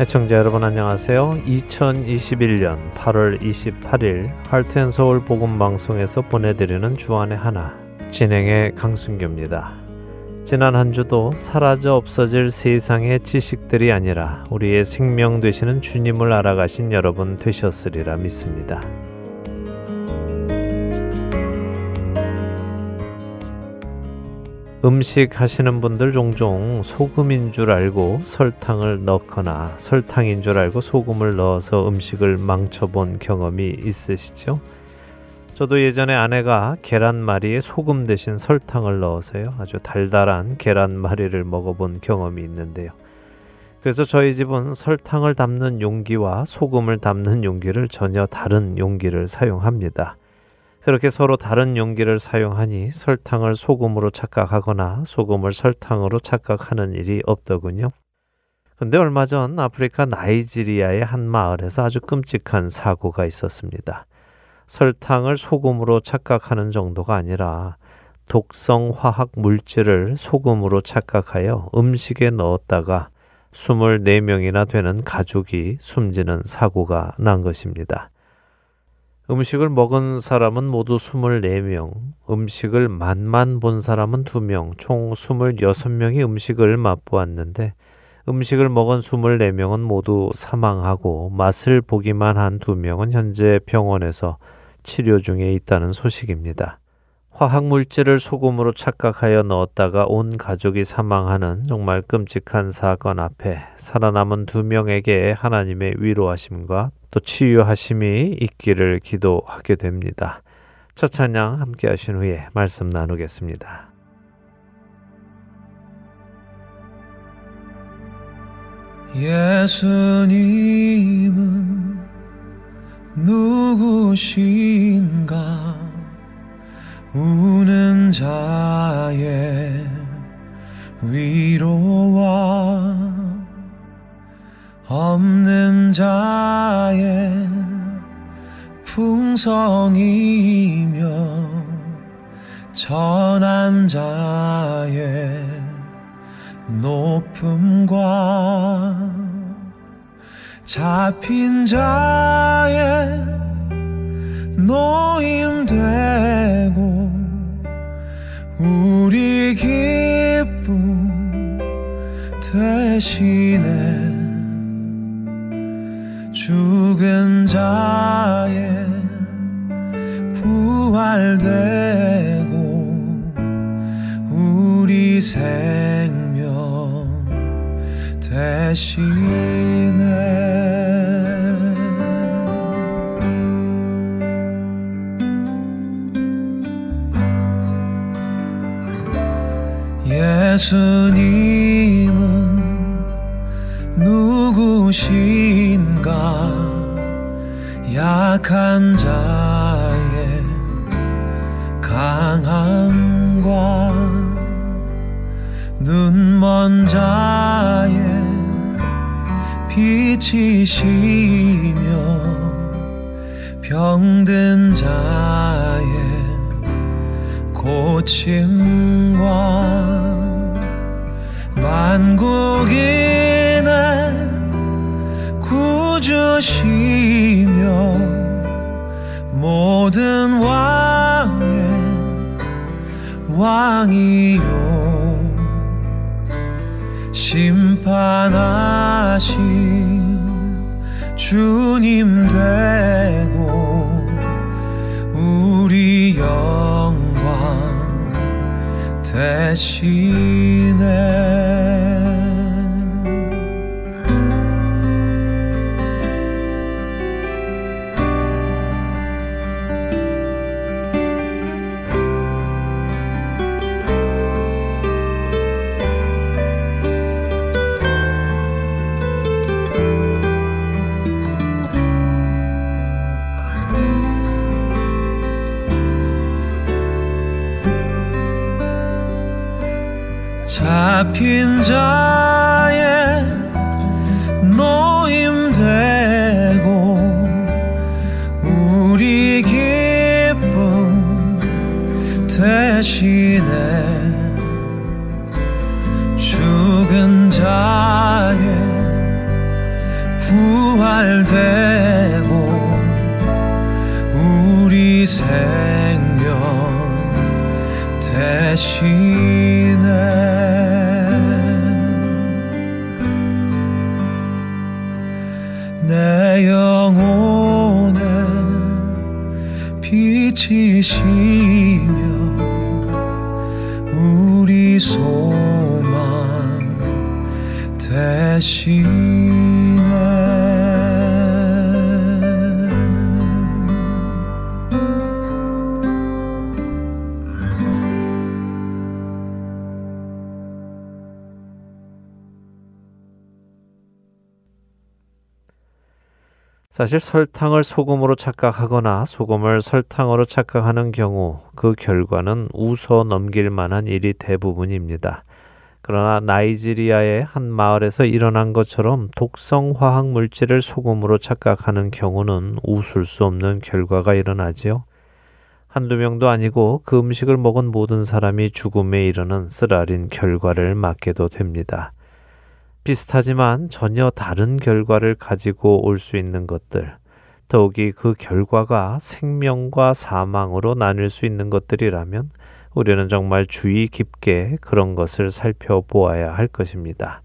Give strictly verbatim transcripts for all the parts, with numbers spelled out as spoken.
애청자 여러분 안녕하세요. 이천이십일년 팔월 이십팔일 Heart and Soul 복음방송에서 보내드리는 주안의 하나, 진행의 강순규입니다. 지난 한 주도 사라져 없어질 세상의 지식들이 아니라 우리의 생명 되시는 주님을 알아가신 여러분 되셨으리라 믿습니다. 음식 하시는 분들 종종 소금인 줄 알고 설탕을 넣거나 설탕인 줄 알고 소금을 넣어서 음식을 망쳐본 경험이 있으시죠? 저도 예전에 아내가 계란말이에 소금 대신 설탕을 넣어서요, 아주 달달한 계란말이를 먹어본 경험이 있는데요. 그래서 저희 집은 설탕을 담는 용기와 소금을 담는 용기를 전혀 다른 용기를 사용합니다. 그렇게 서로 다른 용기를 사용하니 설탕을 소금으로 착각하거나 소금을 설탕으로 착각하는 일이 없더군요. 그런데 얼마 전 아프리카 나이지리아의 한 마을에서 아주 끔찍한 사고가 있었습니다. 설탕을 소금으로 착각하는 정도가 아니라 독성 화학 물질을 소금으로 착각하여 음식에 넣었다가 스물네 명이나 되는 가족이 숨지는 사고가 난 것입니다. 음식을 먹은 사람은 모두 스물네 명, 음식을 맛만 본 사람은 두 명, 총 스물여섯 명이 음식을 맛보았는데 음식을 먹은 스물네 명은 모두 사망하고 맛을 보기만 한 두 명은 현재 병원에서 치료 중에 있다는 소식입니다. 화학물질을 소금으로 착각하여 넣었다가 온 가족이 사망하는 정말 끔찍한 사건 앞에 살아남은 두 명에게 하나님의 위로하심과 또 치유하심이 있기를 기도하게 됩니다. 첫 찬양 함께 하신 후에 말씀 나누겠습니다. 예수님은 누구신가? 우는 자의 위로와 없는 자의 풍성이며 전한 자의 높음과 잡힌 자의 노임되고 우리 기쁨 대신에 죽은 자의 부활되고 우리 생명 대신에 예수님은 누구신가? 약한 자의 강함과 눈먼 자의 빛이시며 병든 자의 고침과 만국인의 구주시며 모든 왕의 왕이요 심판하신 주님 되고 우리 영광 대신에 잡힌 자의 노임되고 우리 기쁨 대신에 죽은 자의 부활되고 우리 생명 대신에 내 영혼에 비치시며 우리 소망 대신에 사실 설탕을 소금으로 착각하거나 소금을 설탕으로 착각하는 경우 그 결과는 웃어 넘길 만한 일이 대부분입니다. 그러나 나이지리아의 한 마을에서 일어난 것처럼 독성 화학 물질을 소금으로 착각하는 경우는 웃을 수 없는 결과가 일어나지요. 한두 명도 아니고 그 음식을 먹은 모든 사람이 죽음에 이르는 쓰라린 결과를 맞게도 됩니다. 비슷하지만 전혀 다른 결과를 가지고 올 수 있는 것들, 더욱이 그 결과가 생명과 사망으로 나뉠 수 있는 것들이라면 우리는 정말 주의 깊게 그런 것을 살펴보아야 할 것입니다.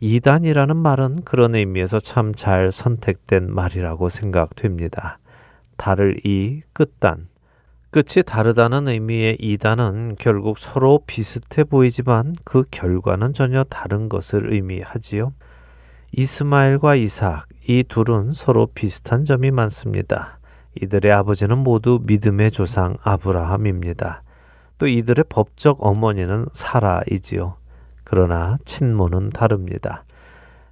이단이라는 말은 그런 의미에서 참 잘 선택된 말이라고 생각됩니다. 다를 이, 끝단. 끝이 다르다는 의미의 이단은 결국 서로 비슷해 보이지만 그 결과는 전혀 다른 것을 의미하지요. 이스마엘과 이삭, 이 둘은 서로 비슷한 점이 많습니다. 이들의 아버지는 모두 믿음의 조상 아브라함입니다. 또 이들의 법적 어머니는 사라이지요. 그러나 친모는 다릅니다.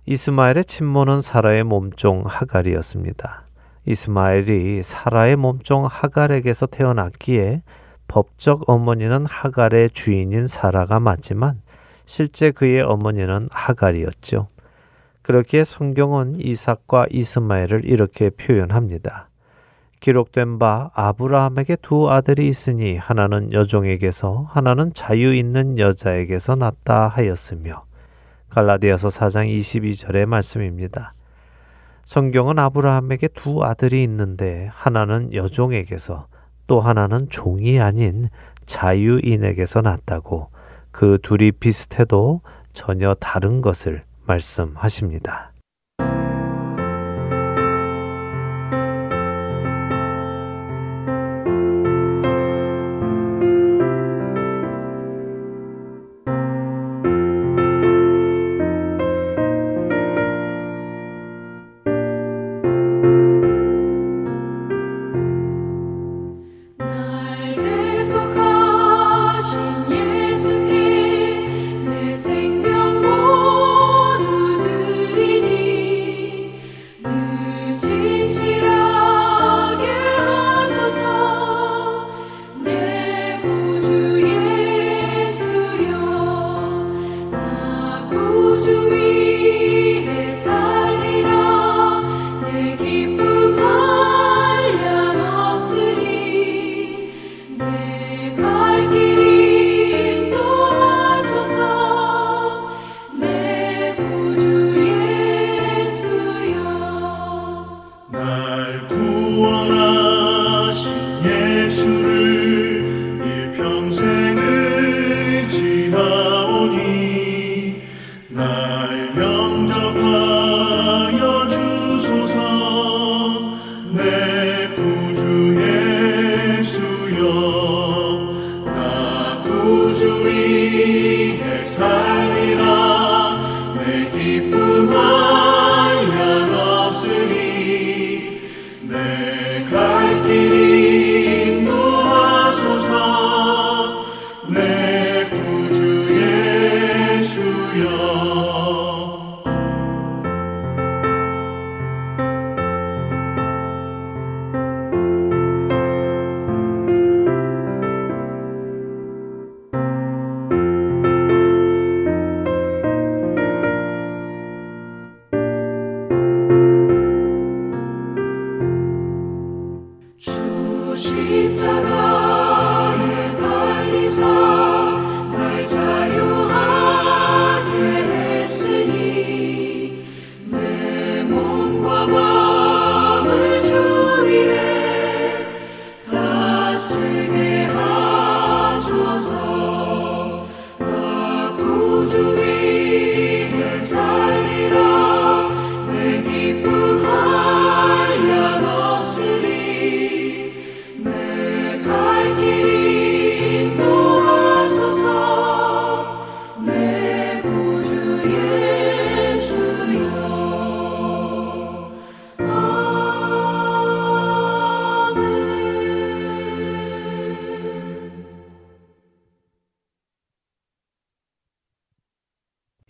이스마엘의 친모는 사라의 몸종 하갈이었습니다. 이스마엘이 사라의 몸종 하갈에게서 태어났기에 법적 어머니는 하갈의 주인인 사라가 맞지만 실제 그의 어머니는 하갈이었죠. 그렇기에 성경은 이삭과 이스마엘을 이렇게 표현합니다. 기록된 바 아브라함에게 두 아들이 있으니 하나는 여종에게서 하나는 자유 있는 여자에게서 낳았다 하였으며 갈라디아서 사 장 이십이 절의 말씀입니다. 성경은 아브라함에게 두 아들이 있는데 하나는 여종에게서 또 하나는 종이 아닌 자유인에게서 낳았다고 그 둘이 비슷해도 전혀 다른 것을 말씀하십니다.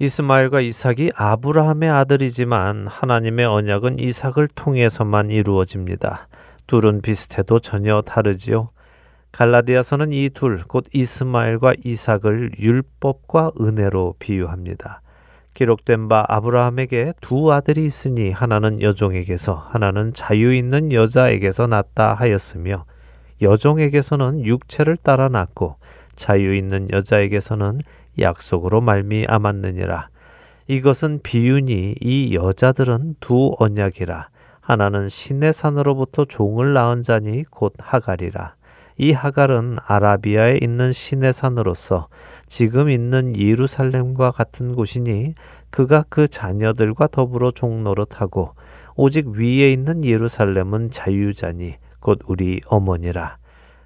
이스마엘과 이삭이 아브라함의 아들이지만 하나님의 언약은 이삭을 통해서만 이루어집니다. 둘은 비슷해도 전혀 다르지요. 갈라디아서는 이 둘, 곧 이스마엘과 이삭을 율법과 은혜로 비유합니다. 기록된 바 아브라함에게 두 아들이 있으니 하나는 여종에게서 하나는 자유 있는 여자에게서 낳았다 하였으며, 여종에게서는 육체를 따라 낳고 자유 있는 여자에게서는 약속으로 말미암았느니라. 이것은 비유니 이 여자들은 두 언약이라. 하나는 신의 산으로부터 종을 낳은 자니 곧 하갈이라. 이 하갈은 아라비아에 있는 신의 산으로서 지금 있는 예루살렘과 같은 곳이니 그가 그 자녀들과 더불어 종노릇하고 오직 위에 있는 예루살렘은 자유자니 곧 우리 어머니라.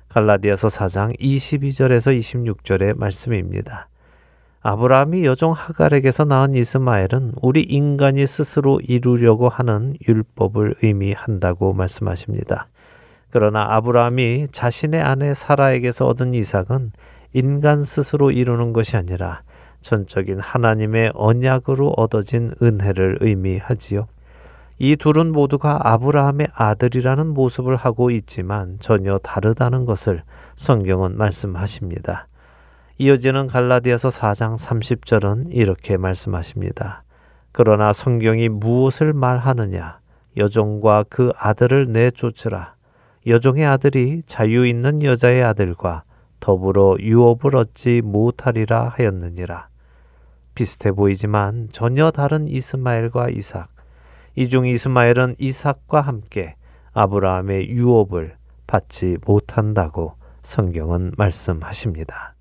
갈라디아서 사 장 이십이 절에서 이십육 절의 말씀입니다. 아브라함이 여종 하갈에게서 낳은 이스마엘은 우리 인간이 스스로 이루려고 하는 율법을 의미한다고 말씀하십니다. 그러나 아브라함이 자신의 아내 사라에게서 얻은 이삭은 인간 스스로 이루는 것이 아니라 전적인 하나님의 언약으로 얻어진 은혜를 의미하지요. 이 둘은 모두가 아브라함의 아들이라는 모습을 하고 있지만 전혀 다르다는 것을 성경은 말씀하십니다. 이어지는 갈라디아서 사 장 삼십 절은 이렇게 말씀하십니다. 그러나 성경이 무엇을 말하느냐? 여종과 그 아들을 내쫓으라. 여종의 아들이 자유 있는 여자의 아들과 더불어 유업을 얻지 못하리라 하였느니라. 비슷해 보이지만 전혀 다른 이스마엘과 이삭. 이중 이스마엘은 이삭과 함께 아브라함의 유업을 받지 못한다고 성경은 말씀하십니다.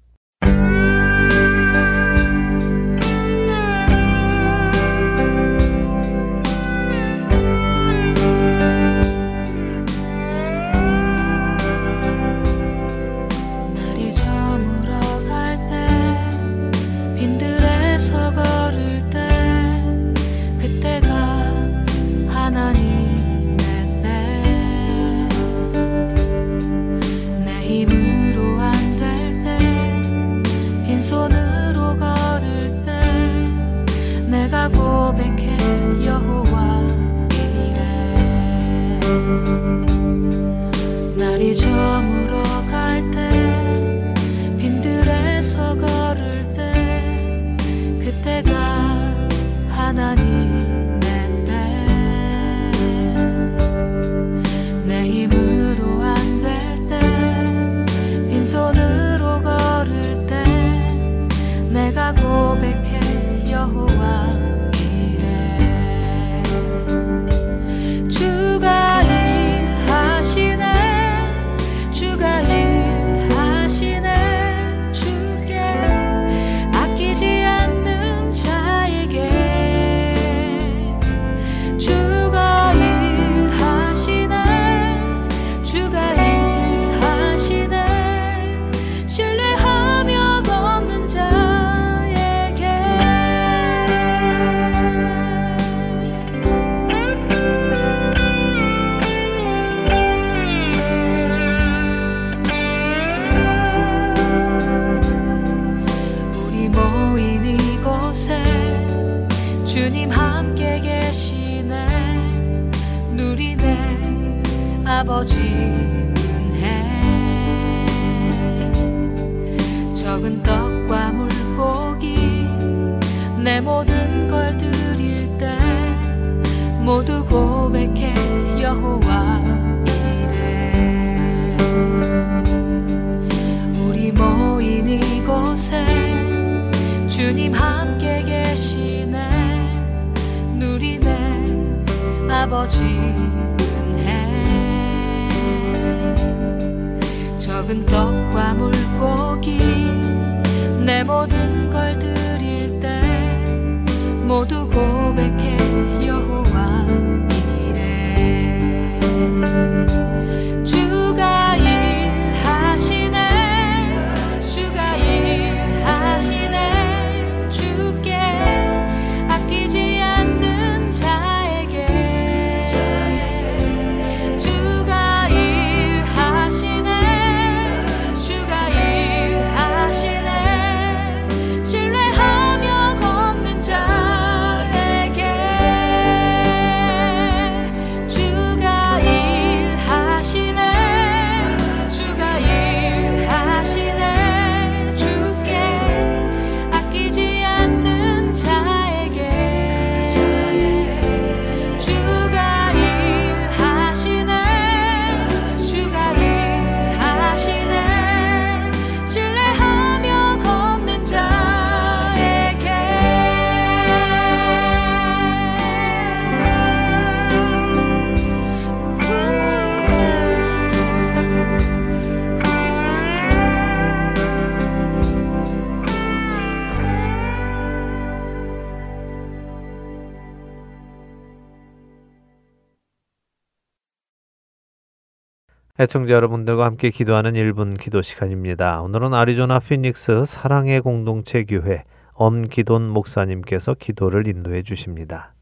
애청자 여러분들과 함께 기도하는 일 분 기도 시간입니다. 오늘은 아리조나 피닉스 사랑의 공동체 교회 엄기돈 목사님께서 기도를 인도해 주십니다.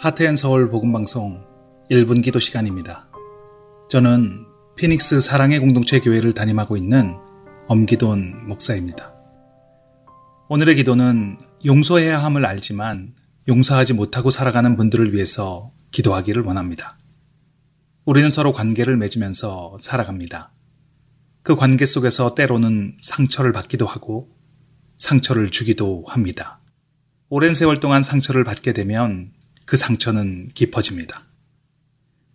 하트 앤 서울 복음방송 일 분 기도 시간입니다. 저는 피닉스 사랑의 공동체 교회를 담임하고 있는 엄기돈 목사입니다. 오늘의 기도는 용서해야 함을 알지만 용서하지 못하고 살아가는 분들을 위해서 기도하기를 원합니다. 우리는 서로 관계를 맺으면서 살아갑니다. 그 관계 속에서 때로는 상처를 받기도 하고 상처를 주기도 합니다. 오랜 세월 동안 상처를 받게 되면 그 상처는 깊어집니다.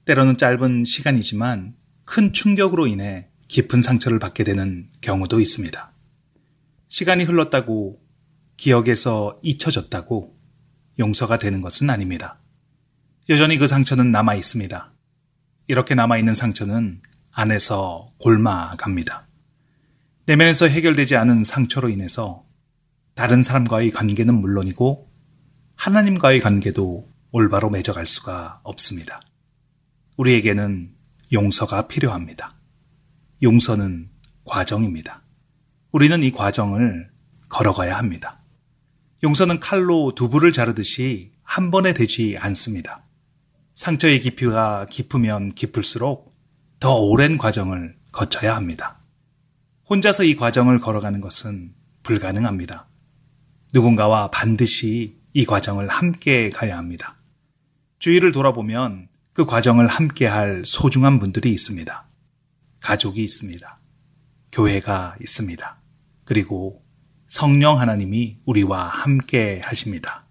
때로는 짧은 시간이지만 큰 충격으로 인해 깊은 상처를 받게 되는 경우도 있습니다. 시간이 흘렀다고 기억에서 잊혀졌다고 용서가 되는 것은 아닙니다. 여전히 그 상처는 남아 있습니다. 이렇게 남아있는 상처는 안에서 곪아갑니다. 내면에서 해결되지 않은 상처로 인해서 다른 사람과의 관계는 물론이고 하나님과의 관계도 올바로 맺어갈 수가 없습니다. 우리에게는 용서가 필요합니다. 용서는 과정입니다. 우리는 이 과정을 걸어가야 합니다. 용서는 칼로 두부를 자르듯이 한 번에 되지 않습니다. 상처의 깊이가 깊으면 깊을수록 더 오랜 과정을 거쳐야 합니다. 혼자서 이 과정을 걸어가는 것은 불가능합니다. 누군가와 반드시 이 과정을 함께 가야 합니다. 주위를 돌아보면 그 과정을 함께 할 소중한 분들이 있습니다. 가족이 있습니다. 교회가 있습니다. 그리고 성령 하나님이 우리와 함께 하십니다.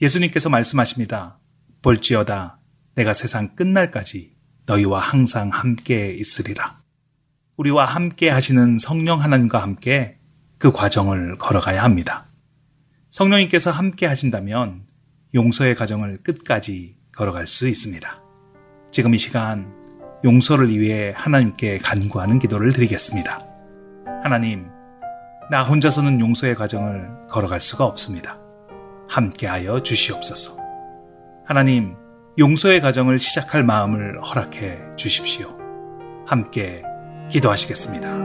예수님께서 말씀하십니다. 볼지어다 내가 세상 끝날까지 너희와 항상 함께 있으리라. 우리와 함께 하시는 성령 하나님과 함께 그 과정을 걸어가야 합니다. 성령님께서 함께 하신다면 용서의 과정을 끝까지 걸어갈 수 있습니다. 지금 이 시간 용서를 위해 하나님께 간구하는 기도를 드리겠습니다. 하나님, 나 혼자서는 용서의 과정을 걸어갈 수가 없습니다. 함께하여 주시옵소서. 하나님, 용서의 과정을 시작할 마음을 허락해 주십시오. 함께 기도하시겠습니다.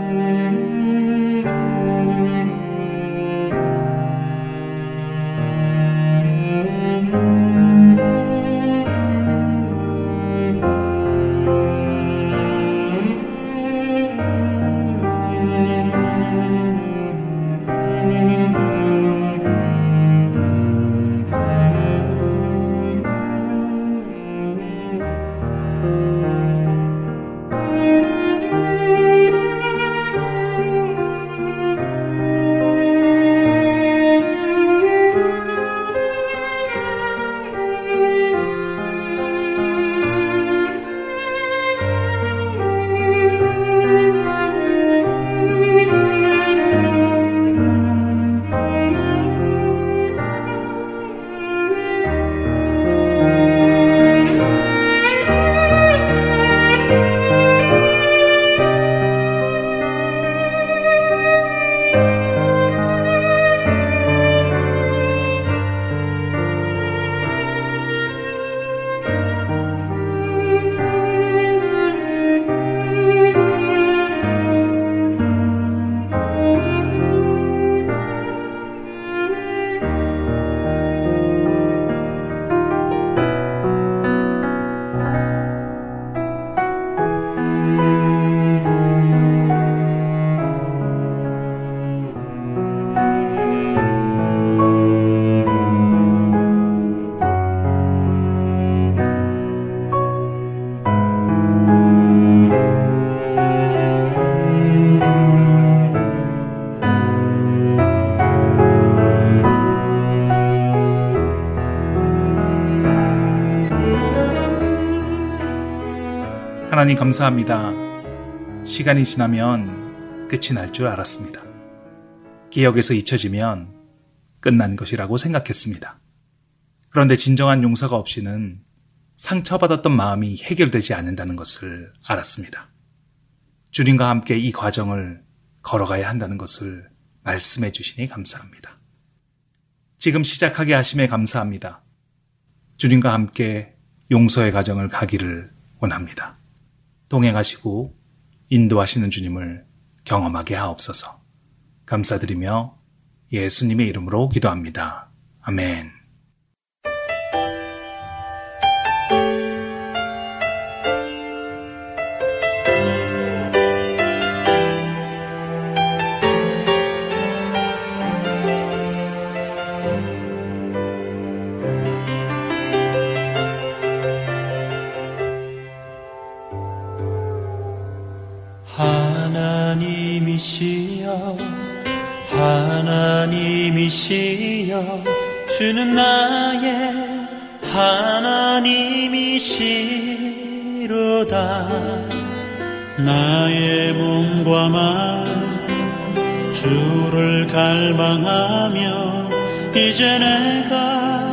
하나님 감사합니다. 시간이 지나면 끝이 날 줄 알았습니다. 기억에서 잊혀지면 끝난 것이라고 생각했습니다. 그런데 진정한 용서가 없이는 상처받았던 마음이 해결되지 않는다는 것을 알았습니다. 주님과 함께 이 과정을 걸어가야 한다는 것을 말씀해 주시니 감사합니다. 지금 시작하게 하심에 감사합니다. 주님과 함께 용서의 과정을 가기를 원합니다. 동행하시고 인도하시는 주님을 경험하게 하옵소서. 감사드리며 예수님의 이름으로 기도합니다. 아멘. 하나님이시여 하나님이시여 주는 나의 하나님이시로다. 나의 몸과 마음 주를 갈망하며 이제 내가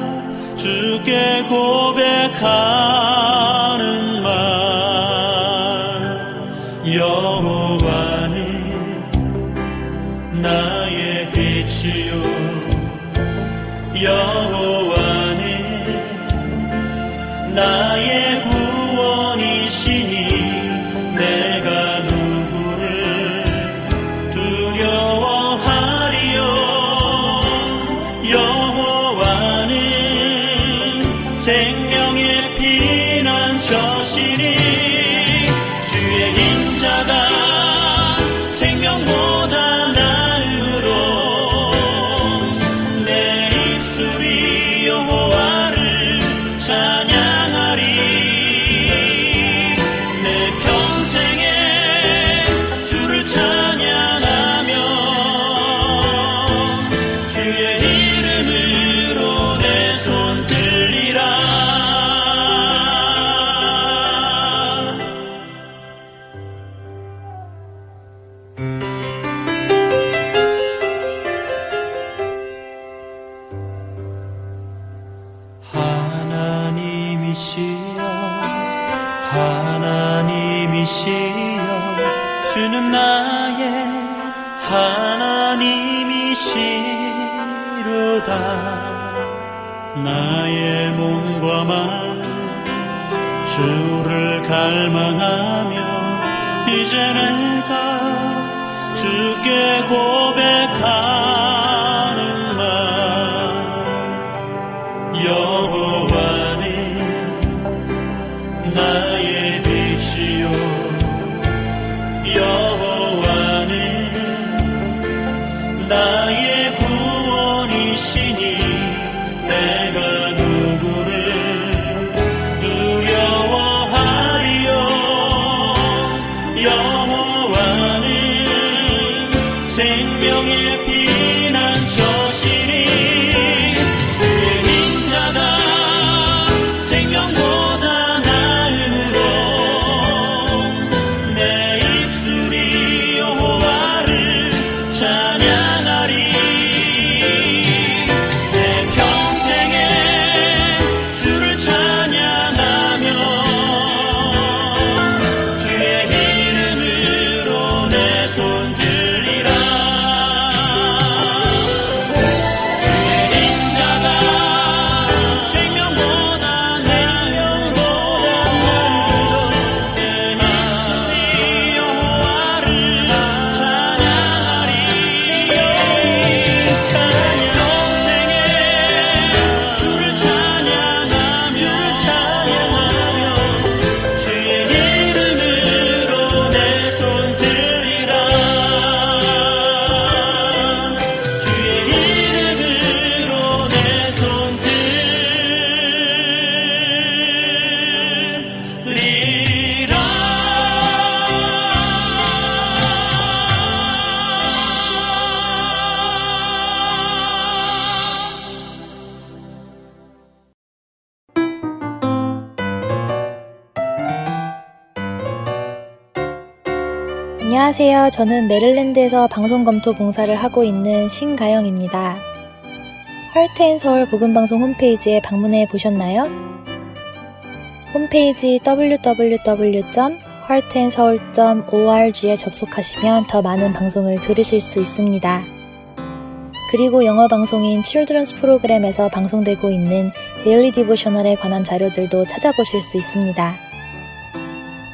주께 고백하는 말, 여호와는 나의 빛이요 여호와는 나의 구원이시니 내가 누구를 두려워하리요. 여호와는 생명의 피난 저시니 주의 인자가 생명보다 주를 갈망하며 이제 내가 주께 고백하는 말, 여호와는 나의 빛이요 여호와는 나의 구원이시니 내가 안녕하세요. 저는 메릴랜드에서 방송검토 봉사를 하고 있는 신가영입니다. Heart and Soul 복음방송 홈페이지에 방문해 보셨나요? 홈페이지 더블유 더블유 더블유 점 하트앤소울 점 오알지에 접속하시면 더 많은 방송을 들으실 수 있습니다. 그리고 영어 방송인 칠드런스 프로그램에서 방송되고 있는 데일리 디보셔널에 관한 자료들도 찾아보실 수 있습니다.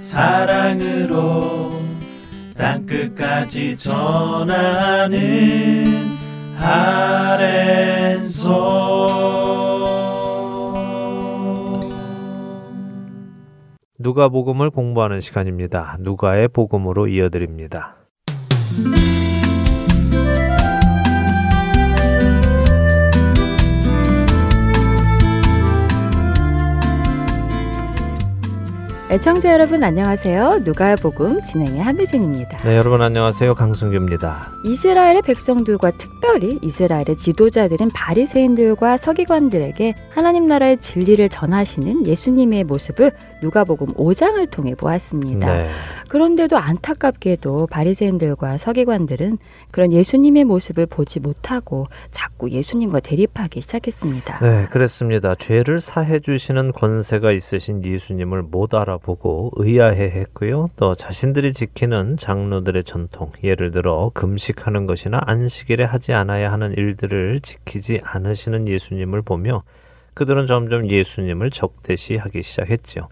사랑으로 땅끝까지 전하는 Heart and Soul. 누가복음을 공부하는 시간입니다. 누가의 복음으로 이어드립니다. 애청자 여러분 안녕하세요. 누가복음 진행의 한혜진입니다. 네, 여러분 안녕하세요. 강승규입니다. 이스라엘의 백성들과 특별히 이스라엘의 지도자들인 바리새인들과 서기관들에게 하나님 나라의 진리를 전하시는 예수님의 모습을 누가복음 오 장을 통해 보았습니다. 네. 그런데도 안타깝게도 바리새인들과 서기관들은 그런 예수님의 모습을 보지 못하고 자꾸 예수님과 대립하기 시작했습니다. 네, 그랬습니다. 죄를 사해 주시는 권세가 있으신 예수님을 못 알아 보고 의아해했고요. 또 자신들이 지키는 장로들의 전통, 예를 들어 금식하는 것이나 안식일에 하지 않아야 하는 일들을 지키지 않으시는 예수님을 보며 그들은 점점 예수님을 적대시하기 시작했죠.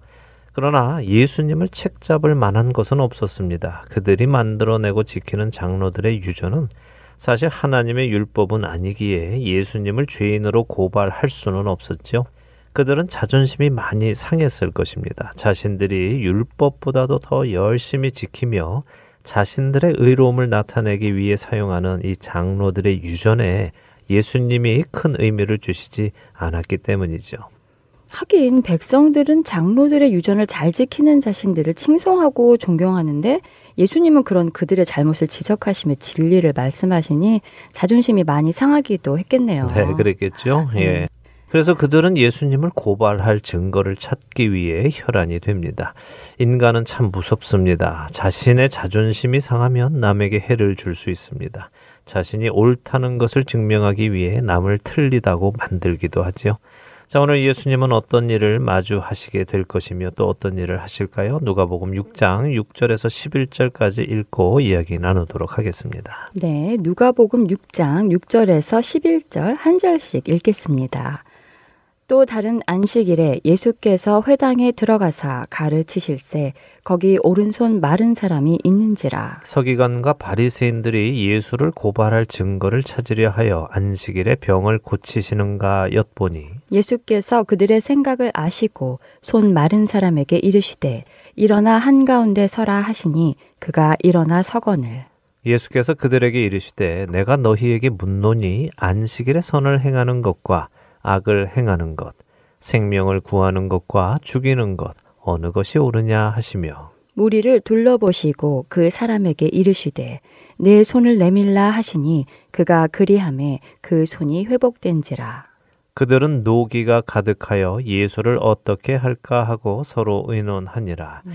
그러나 예수님을 책잡을 만한 것은 없었습니다. 그들이 만들어내고 지키는 장로들의 유전은 사실 하나님의 율법은 아니기에 예수님을 죄인으로 고발할 수는 없었죠. 그들은 자존심이 많이 상했을 것입니다. 자신들이 율법보다도 더 열심히 지키며 자신들의 의로움을 나타내기 위해 사용하는 이 장로들의 유전에 예수님이 큰 의미를 주시지 않았기 때문이죠. 하긴 백성들은 장로들의 유전을 잘 지키는 자신들을 칭송하고 존경하는데 예수님은 그런 그들의 잘못을 지적하시며 진리를 말씀하시니 자존심이 많이 상하기도 했겠네요. 네, 그랬겠죠. 음. 예. 그래서 그들은 예수님을 고발할 증거를 찾기 위해 혈안이 됩니다. 인간은 참 무섭습니다. 자신의 자존심이 상하면 남에게 해를 줄 수 있습니다. 자신이 옳다는 것을 증명하기 위해 남을 틀리다고 만들기도 하죠. 자, 오늘 예수님은 어떤 일을 마주하시게 될 것이며 또 어떤 일을 하실까요? 누가복음 육 장 육 절에서 십일 절까지 읽고 이야기 나누도록 하겠습니다. 네, 누가복음 육 장 육 절에서 십일 절 한 절씩 읽겠습니다. 또 다른 안식일에 예수께서 회당에 들어가사 가르치실세 거기 오른손 마른 사람이 있는지라. 서기관과 바리새인들이 예수를 고발할 증거를 찾으려 하여 안식일에 병을 고치시는가 엿보니 예수께서 그들의 생각을 아시고 손 마른 사람에게 이르시되 일어나 한가운데 서라 하시니 그가 일어나 서거늘. 예수께서 그들에게 이르시되 내가 너희에게 묻노니 안식일에 선을 행하는 것과 악을 행하는 것, 생명을 구하는 것과 죽이는 것, 어느 것이 옳으냐 하시며 무리를 둘러보시고 그 사람에게 이르시되 내 손을 내밀라 하시니 그가 그리하매 그 손이 회복된지라. 그들은 노기가 가득하여 예수를 어떻게 할까 하고 서로 의논하니라. 음.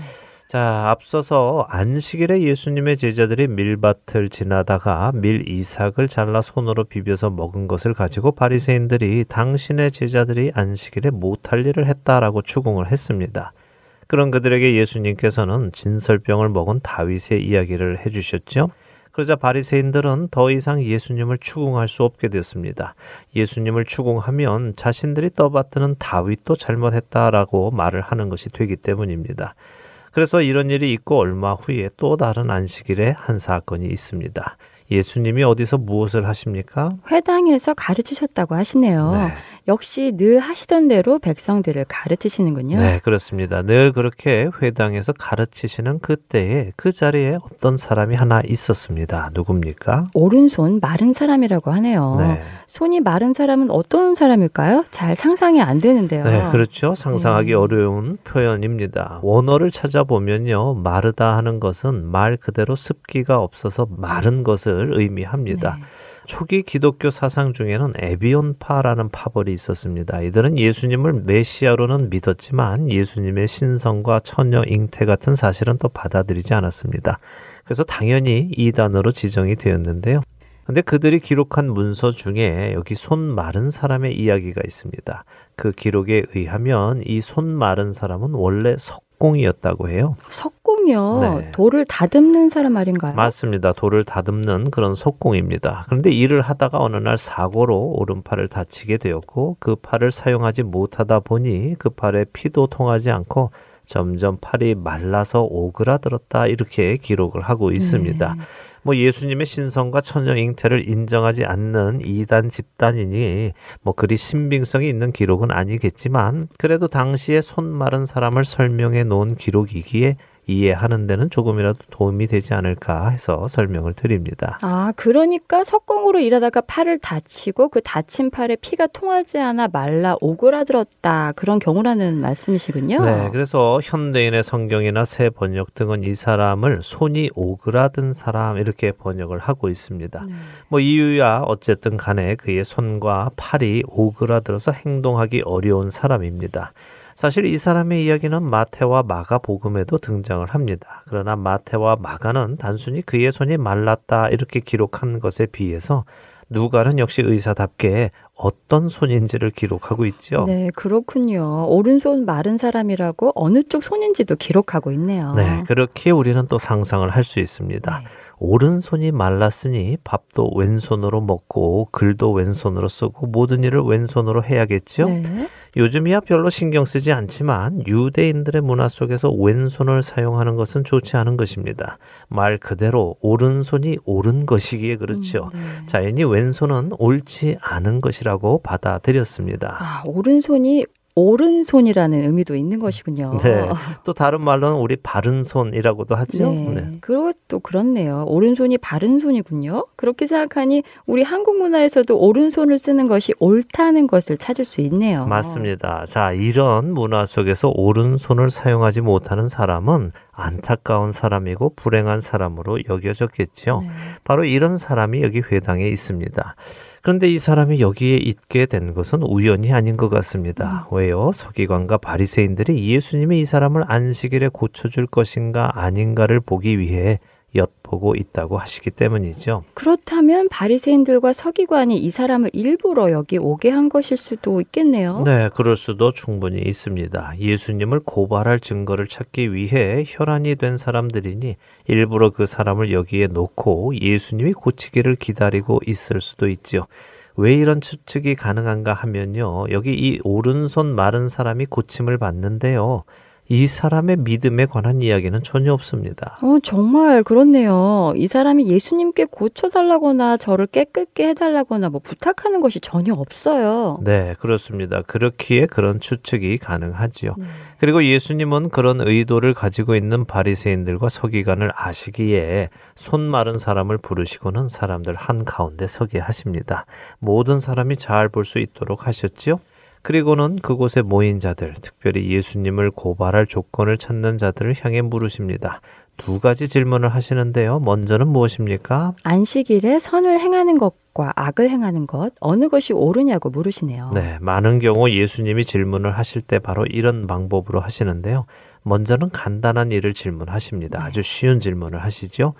자, 앞서서 안식일에 예수님의 제자들이 밀밭을 지나다가 밀 이삭을 잘라 손으로 비벼서 먹은 것을 가지고 바리새인들이 당신의 제자들이 안식일에 못할 일을 했다라고 추궁을 했습니다. 그런 그들에게 예수님께서는 진설병을 먹은 다윗의 이야기를 해주셨죠. 그러자 바리새인들은 더 이상 예수님을 추궁할 수 없게 되었습니다. 예수님을 추궁하면 자신들이 떠받드는 다윗도 잘못했다라고 말을 하는 것이 되기 때문입니다. 그래서 이런 일이 있고 얼마 후에 또 다른 안식일에 한 사건이 있습니다. 예수님이 어디서 무엇을 하십니까? 회당에서 가르치셨다고 하시네요. 네. 역시 늘 하시던 대로 백성들을 가르치시는군요. 네, 그렇습니다. 늘 그렇게 회당에서 가르치시는 그때에 그 자리에 어떤 사람이 하나 있었습니다. 누굽니까? 오른손 마른 사람이라고 하네요. 네. 손이 마른 사람은 어떤 사람일까요? 잘 상상이 안 되는데요. 네, 그렇죠. 상상하기 네. 어려운 표현입니다. 원어를 찾아보면요. 마르다 하는 것은 말 그대로 습기가 없어서 마른 것을 의미합니다. 네. 초기 기독교 사상 중에는 에비온파라는 파벌이 있었습니다. 이들은 예수님을 메시아로는 믿었지만 예수님의 신성과 처녀 잉태 같은 사실은 또 받아들이지 않았습니다. 그래서 당연히 이단으로 지정이 되었는데요. 근데 그들이 기록한 문서 중에 여기 손 마른 사람의 이야기가 있습니다. 그 기록에 의하면 이 손 마른 사람은 원래 석공이었다고 해요. 석공이요? 네. 돌을 다듬는 사람 말인가요? 맞습니다. 돌을 다듬는 그런 석공입니다. 그런데 일을 하다가 어느 날 사고로 오른팔을 다치게 되었고 그 팔을 사용하지 못하다 보니 그 팔에 피도 통하지 않고 점점 팔이 말라서 오그라들었다 이렇게 기록을 하고 있습니다. 네. 뭐 예수님의 신성과 처녀 잉태를 인정하지 않는 이단 집단이니 뭐 그리 신빙성이 있는 기록은 아니겠지만 그래도 당시에 손 마른 사람을 설명해 놓은 기록이기에 이해하는 데는 조금이라도 도움이 되지 않을까 해서 설명을 드립니다. 아, 그러니까 석공으로 일하다가 팔을 다치고 그 다친 팔에 피가 통하지 않아 말라 오그라들었다. 그런 경우라는 말씀이시군요. 네, 그래서 현대인의 성경이나 새 번역 등은 이 사람을 손이 오그라든 사람 이렇게 번역을 하고 있습니다. 네. 뭐 이유야 어쨌든 간에 그의 손과 팔이 오그라들어서 행동하기 어려운 사람입니다. 사실 이 사람의 이야기는 마태와 마가 복음에도 등장을 합니다. 그러나 마태와 마가는 단순히 그의 손이 말랐다 이렇게 기록한 것에 비해서 누가는 역시 의사답게 어떤 손인지를 기록하고 있죠. 네, 그렇군요. 오른손 마른 사람이라고 어느 쪽 손인지도 기록하고 있네요. 네, 그렇게 우리는 또 상상을 할 수 있습니다. 네. 오른손이 말랐으니 밥도 왼손으로 먹고 글도 왼손으로 쓰고 모든 일을 왼손으로 해야겠죠. 네. 요즘이야 별로 신경 쓰지 않지만 유대인들의 문화 속에서 왼손을 사용하는 것은 좋지 않은 것입니다. 말 그대로 오른손이 옳은 것이기에 그렇죠. 음, 네. 자연히 왼손은 옳지 않은 것이라고 받아들였습니다. 아, 오른손이 오른손이라는 의미도 있는 것이군요. 네. 또 다른 말로는 우리 바른손이라고도 하죠. 네. 네. 그것도 그렇네요. 오른손이 바른손이군요. 그렇게 생각하니 우리 한국 문화에서도 오른손을 쓰는 것이 옳다는 것을 찾을 수 있네요. 맞습니다. 자, 이런 문화 속에서 오른손을 사용하지 못하는 사람은 안타까운 사람이고 불행한 사람으로 여겨졌겠죠. 네. 바로 이런 사람이 여기 회당에 있습니다. 그런데 이 사람이 여기에 있게 된 것은 우연이 아닌 것 같습니다. 음. 왜요? 서기관과 바리새인들이 예수님이 이 사람을 안식일에 고쳐줄 것인가 아닌가를 보기 위해 엿보고 있다고 하시기 때문이죠. 그렇다면 바리새인들과 서기관이 이 사람을 일부러 여기 오게 한 것일 수도 있겠네요. 네, 그럴 수도 충분히 있습니다. 예수님을 고발할 증거를 찾기 위해 혈안이 된 사람들이니 일부러 그 사람을 여기에 놓고 예수님이 고치기를 기다리고 있을 수도 있죠. 왜 이런 추측이 가능한가 하면요. 여기 이 오른손 마른 사람이 고침을 받는데요. 이 사람의 믿음에 관한 이야기는 전혀 없습니다. 어, 정말 그렇네요. 이 사람이 예수님께 고쳐달라거나 저를 깨끗게 해달라거나 뭐 부탁하는 것이 전혀 없어요. 네, 그렇습니다. 그렇기에 그런 추측이 가능하지요. 네. 그리고 예수님은 그런 의도를 가지고 있는 바리새인들과 서기관을 아시기에 손 마른 사람을 부르시고는 사람들 한가운데 서게 하십니다. 모든 사람이 잘 볼 수 있도록 하셨지요. 그리고는 그곳에 모인 자들, 특별히 예수님을 고발할 조건을 찾는 자들을 향해 물으십니다. 두 가지 질문을 하시는데요. 먼저는 무엇입니까? 안식일에 선을 행하는 것과 악을 행하는 것, 어느 것이 옳으냐고 물으시네요. 네, 많은 경우 예수님이 질문을 하실 때 바로 이런 방법으로 하시는데요. 먼저는 간단한 일을 질문하십니다. 아주 쉬운 질문을 하시죠.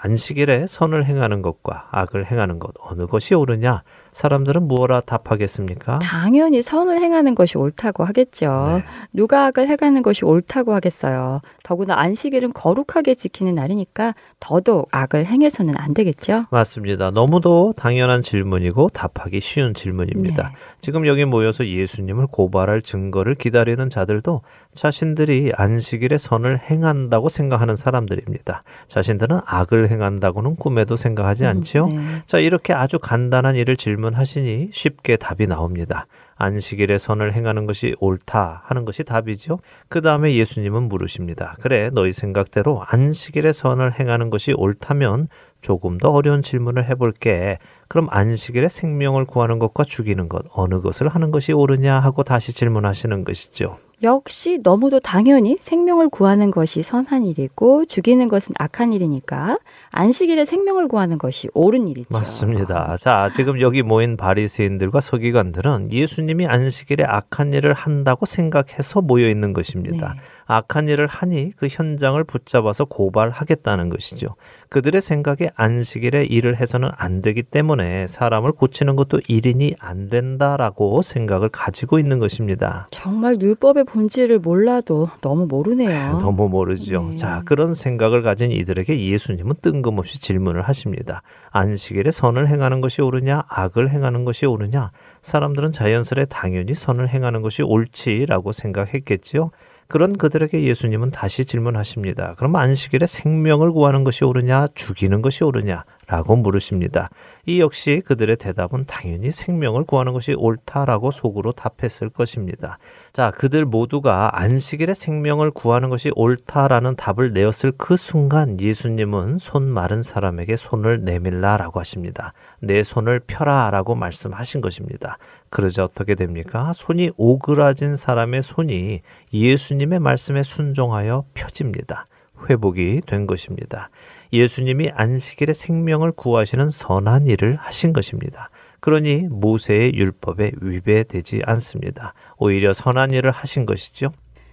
안식일에 선을 행하는 것과 악을 행하는 것, 어느 것이 옳으냐? 사람들은 무엇라 답하겠습니까? 당연히 선을 행하는 것이 옳다고 하겠죠. 네. 누가 악을 행하는 것이 옳다고 하겠어요. 더구나 안식일은 거룩하게 지키는 날이니까 더더욱 악을 행해서는 안 되겠죠. 맞습니다. 너무도 당연한 질문이고 답하기 쉬운 질문입니다. 네. 지금 여기 모여서 예수님을 고발할 증거를 기다리는 자들도 자신들이 안식일에 선을 행한다고 생각하는 사람들입니다. 자신들은 악을 행한다고는 꿈에도 생각하지 음, 않지요. 네. 자, 이렇게 아주 간단한 일을 질문 하시니 쉽게 답이 나옵니다. 안식일에 선을 행하는 것이 옳다 하는 것이 답이죠. 그 다음에 예수님은 물으십니다. 그래, 너희 생각대로 안식일에 선을 행하는 것이 옳다면 조금 더 어려운 질문을 해볼게. 그럼 안식일에 생명을 구하는 것과 죽이는 것, 어느 것을 하는 것이 옳으냐 하고 다시 질문하시는 것이죠. 역시 너무도 당연히 생명을 구하는 것이 선한 일이고 죽이는 것은 악한 일이니까 안식일에 생명을 구하는 것이 옳은 일이죠. 맞습니다. 자, 지금 여기 모인 바리새인들과 서기관들은 예수님이 안식일에 악한 일을 한다고 생각해서 모여 있는 것입니다. 네. 악한 일을 하니 그 현장을 붙잡아서 고발하겠다는 것이죠. 그들의 생각에 안식일에 일을 해서는 안 되기 때문에 사람을 고치는 것도 일이니 안 된다라고 생각을 가지고 있는 것입니다. 정말 율법의 본질을 몰라도 너무 모르네요. 너무 모르죠. 네. 자, 그런 생각을 가진 이들에게 예수님은 뜬금없이 질문을 하십니다. 안식일에 선을 행하는 것이 옳으냐, 악을 행하는 것이 옳으냐? 사람들은 자연스레 당연히 선을 행하는 것이 옳지라고 생각했겠지요. 그런 그들에게 예수님은 다시 질문하십니다. 그럼 안식일에 생명을 구하는 것이 옳으냐, 죽이는 것이 옳으냐? 라고 물으십니다. 이 역시 그들의 대답은 당연히 생명을 구하는 것이 옳다라고 속으로 답했을 것입니다. 자, 그들 모두가 안식일에 생명을 구하는 것이 옳다라는 답을 내었을 그 순간 예수님은 손 마른 사람에게 손을 내밀라라고 하십니다. 내 손을 펴라라고 말씀하신 것입니다. 그러자 어떻게 됩니까? 손이 오그라진 사람의 손이 예수님의 말씀에 순종하여 펴집니다. 회복이 된 것입니다. 예수님이 안식일에 생명을 구하시는 선한 일을 하신 것입니다. 그러니 모세의 율법에 위배되지 않습니다. 오히려 선한 일을 하신 것이죠.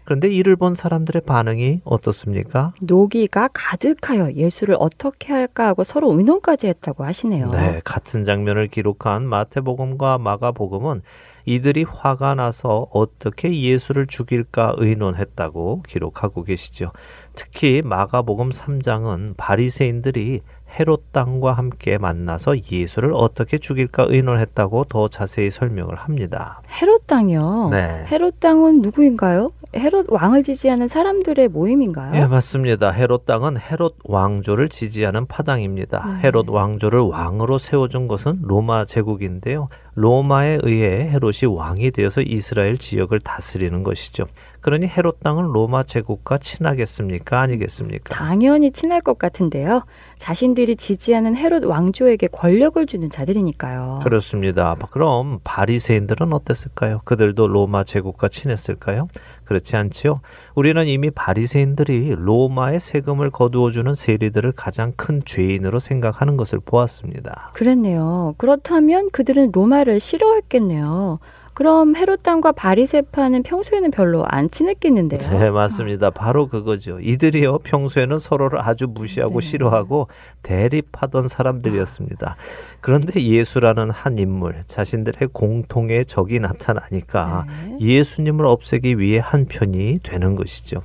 그런데 이를 본 사람들의 반응이 어떻습니까? 노기가 가득하여 예수를 어떻게 할까 하고 서로 의논까지 했다고 하시네요. 네, 같은 장면을 기록한 마태복음과 마가복음은 이들이 화가 나서 어떻게 예수를 죽일까 의논했다고 기록하고 계시죠. 특히 마가복음 삼 장은 바리새인들이 헤롯 땅과 함께 만나서 예수를 어떻게 죽일까 의논했다고 더 자세히 설명을 합니다. 헤롯 땅이요? 네. 헤롯 땅은 누구인가요? 헤롯 왕을 지지하는 사람들의 모임인가요? 예, 맞습니다. 헤롯 땅은 헤롯 왕조를 지지하는 파당입니다. 네. 헤롯 왕조를 왕으로 세워준 것은 로마 제국인데요. 로마에 의해 헤롯이 왕이 되어서 이스라엘 지역을 다스리는 것이죠. 그러니 헤롯 땅은 로마 제국과 친하겠습니까? 아니겠습니까? 당연히 친할 것 같은데요. 자신들이 지지하는 헤롯 왕조에게 권력을 주는 자들이니까요. 그렇습니다. 그럼 바리새인들은 어땠을까요? 그들도 로마 제국과 친했을까요? 그렇지 않지요. 우리는 이미 바리새인들이 로마의 세금을 거두어주는 세리들을 가장 큰 죄인으로 생각하는 것을 보았습니다. 그랬네요. 그렇다면 그들은 로마를 싫어했겠네요. 그럼 헤롯 땅과 바리새파는 평소에는 별로 안 친했겠는데요. 네, 맞습니다. 바로 그거죠. 이들이요, 평소에는 서로를 아주 무시하고 네. 싫어하고 대립하던 사람들이었습니다. 그런데 예수라는 한 인물, 자신들의 공통의 적이 나타나니까 네. 예수님을 없애기 위해 한 편이 되는 것이죠.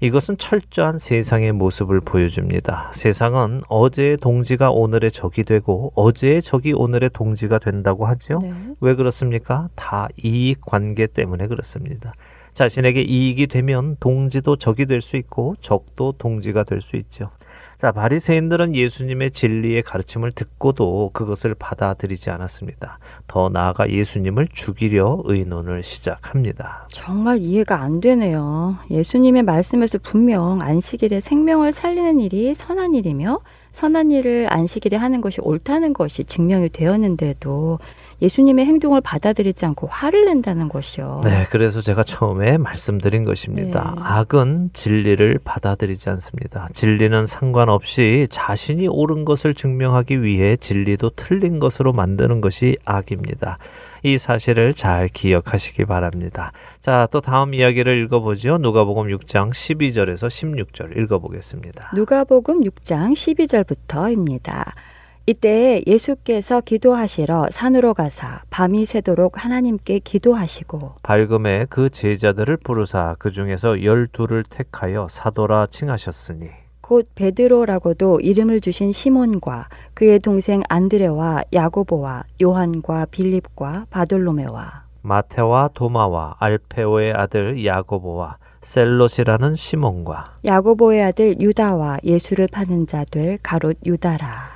이것은 철저한 세상의 모습을 보여줍니다. 세상은 어제의 동지가 오늘의 적이 되고 어제의 적이 오늘의 동지가 된다고 하죠. 네. 왜 그렇습니까? 다 이익 관계 때문에 그렇습니다. 자신에게 이익이 되면 동지도 적이 될 수 있고 적도 동지가 될 수 있죠. 자, 바리새인들은 예수님의 진리의 가르침을 듣고도 그것을 받아들이지 않았습니다. 더 나아가 예수님을 죽이려 의논을 시작합니다. 정말 이해가 안 되네요. 예수님의 말씀에서 분명 안식일에 생명을 살리는 일이 선한 일이며 선한 일을 안식일에 하는 것이 옳다는 것이 증명이 되었는데도 예수님의 행동을 받아들이지 않고 화를 낸다는 것이요. 네, 그래서 제가 처음에 말씀드린 것입니다. 네. 악은 진리를 받아들이지 않습니다. 진리는 상관없이 자신이 옳은 것을 증명하기 위해 진리도 틀린 것으로 만드는 것이 악입니다. 이 사실을 잘 기억하시기 바랍니다. 자, 또 다음 이야기를 읽어보죠. 누가복음 육 장 십이 절에서 십육 절 읽어보겠습니다. 누가복음 육 장 십이 절부터입니다. 이때 예수께서 기도하시러 산으로 가사 밤이 새도록 하나님께 기도하시고 밝음에 그 제자들을 부르사 그 중에서 열두를 택하여 사도라 칭하셨으니 곧 베드로라고도 이름을 주신 시몬과 그의 동생 안드레와 야고보와 요한과 빌립과 바돌로메와 마테와 도마와 알페오의 아들 야고보와 셀롯이라는 시몬과 야고보의 아들 유다와 예수를 파는 자 될 가롯 유다라.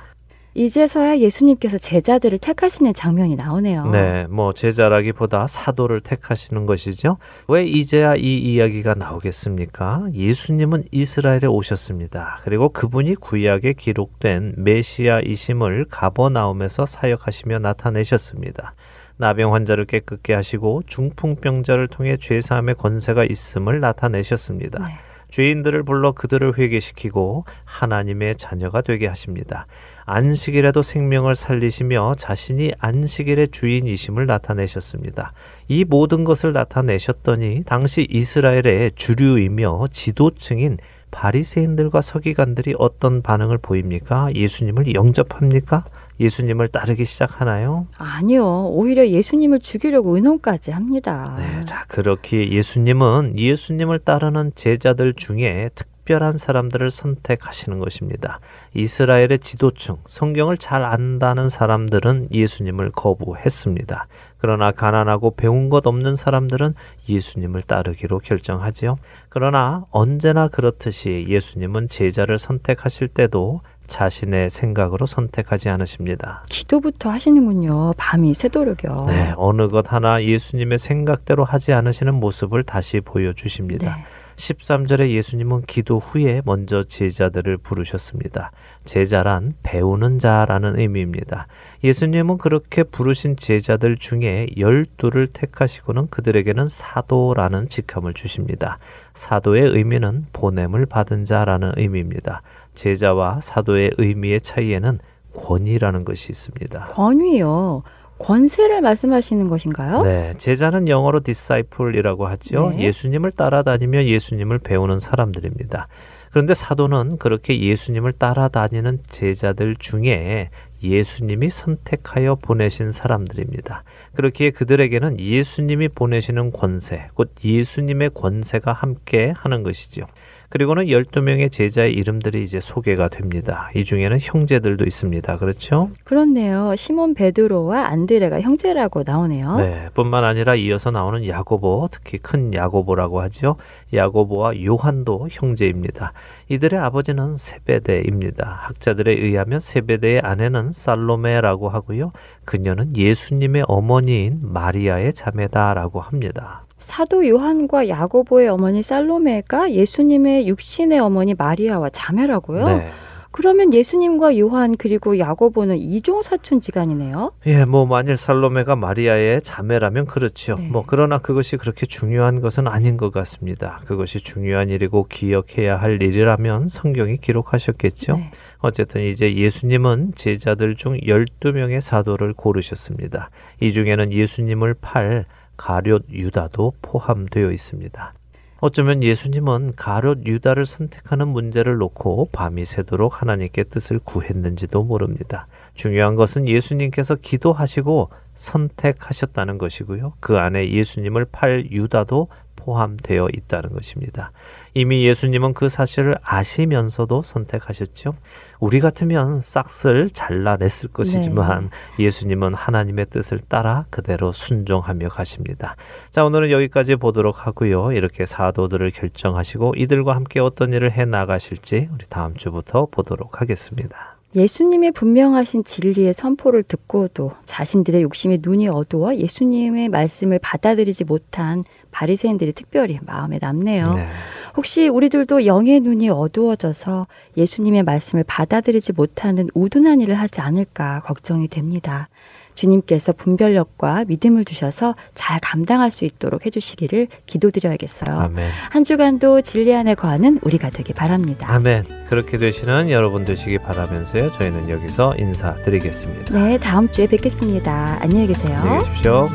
이제서야 예수님께서 제자들을 택하시는 장면이 나오네요. 네, 뭐 제자라기보다 사도를 택하시는 것이죠. 왜 이제야 이 이야기가 나오겠습니까? 예수님은 이스라엘에 오셨습니다. 그리고 그분이 구약에 기록된 메시아이심을 가버나움에서 사역하시며 나타내셨습니다. 나병 환자를 깨끗게 하시고 중풍병자를 통해 죄사함의 권세가 있음을 나타내셨습니다. 네. 죄인들을 불러 그들을 회개시키고 하나님의 자녀가 되게 하십니다. 안식일에도 생명을 살리시며 자신이 안식일의 주인이심을 나타내셨습니다. 이 모든 것을 나타내셨더니 당시 이스라엘의 주류이며 지도층인 바리새인들과 서기관들이 어떤 반응을 보입니까? 예수님을 영접합니까? 예수님을 따르기 시작하나요? 아니요. 오히려 예수님을 죽이려고 의논까지 합니다. 네, 자 그렇기에 예수님은 예수님을 따르는 제자들 중에 특별한 사람들을 선택하시는 것입니다. 이스라엘의 지도층, 성경을 잘 안다는 사람들은 예수님을 거부했습니다. 그러나 가난하고 배운 것 없는 사람들은 예수님을 따르기로 결정하지요. 그러나 언제나 그렇듯이 예수님은 제자를 선택하실 때도 자신의 생각으로 선택하지 않으십니다. 기도부터 하시는군요. 밤이 새도록요. 네, 어느 것 하나 예수님의 생각대로 하지 않으시는 모습을 다시 보여주십니다. 네. 십삼 절에 예수님은 기도 후에 먼저 제자들을 부르셨습니다. 제자란 배우는 자라는 의미입니다. 예수님은 그렇게 부르신 제자들 중에 열두를 택하시고는 그들에게는 사도라는 직함을 주십니다. 사도의 의미는 보냄을 받은 자라는 의미입니다. 제자와 사도의 의미의 차이에는 권위라는 것이 있습니다. 권위요? 권세를 말씀하시는 것인가요? 네. 제자는 영어로 disciple이라고 하죠. 네. 예수님을 따라다니며 예수님을 배우는 사람들입니다. 그런데 사도는 그렇게 예수님을 따라다니는 제자들 중에 예수님이 선택하여 보내신 사람들입니다. 그렇기에 그들에게는 예수님이 보내시는 권세, 곧 예수님의 권세가 함께 하는 것이죠. 그리고는 열두 명의 제자의 이름들이 이제 소개가 됩니다. 이 중에는 형제들도 있습니다. 그렇죠? 그렇네요. 시몬 베드로와 안드레가 형제라고 나오네요. 네. 뿐만 아니라 이어서 나오는 야고보, 특히 큰 야고보라고 하죠. 야고보와 요한도 형제입니다. 이들의 아버지는 세베대입니다. 학자들에 의하면 세베대의 아내는 살로메라고 하고요. 그녀는 예수님의 어머니인 마리아의 자매다라고 합니다. 사도 요한과 야고보의 어머니 살로메가 예수님의 육신의 어머니 마리아와 자매라고요? 네. 그러면 예수님과 요한 그리고 야고보는 이종 사촌지간이네요? 예, 뭐 만일 살로메가 마리아의 자매라면 그렇지요. 네. 뭐 그러나 그것이 그렇게 중요한 것은 아닌 것 같습니다. 그것이 중요한 일이고 기억해야 할 일이라면 성경이 기록하셨겠죠. 네. 어쨌든 이제 예수님은 제자들 중 열두 명의 사도를 고르셨습니다. 이 중에는 예수님을 팔 가룟 유다도 포함되어 있습니다. 어쩌면 예수님은 가룟 유다를 선택하는 문제를 놓고 밤이 새도록 하나님께 뜻을 구했는지도 모릅니다. 중요한 것은 예수님께서 기도하시고 선택하셨다는 것이고요. 그 안에 예수님을 팔 유다도 포함되어 있다는 것입니다. 이미 예수님은 그 사실을 아시면서도 선택하셨죠. 우리 같으면 싹쓸 잘라냈을 것이지만 네. 예수님은 하나님의 뜻을 따라 그대로 순종하며 가십니다. 자, 오늘은 여기까지 보도록 하고요. 이렇게 사도들을 결정하시고 이들과 함께 어떤 일을 해나가실지 우리 다음 주부터 보도록 하겠습니다. 예수님의 분명하신 진리의 선포를 듣고도 자신들의 욕심에 눈이 어두워 예수님의 말씀을 받아들이지 못한 바리새인들이 특별히 마음에 남네요. 네. 혹시 우리들도 영의 눈이 어두워져서 예수님의 말씀을 받아들이지 못하는 우둔한 일을 하지 않을까 걱정이 됩니다. 주님께서 분별력과 믿음을 주셔서 잘 감당할 수 있도록 해주시기를 기도드려야겠어요. 아멘. 한 주간도 진리 안에 거하는 우리가 되기 바랍니다. 아멘. 그렇게 되시는 여러분 되시기 바라면서요. 저희는 여기서 인사드리겠습니다. 네, 다음 주에 뵙겠습니다. 안녕히 계세요. 안녕히 계십시오.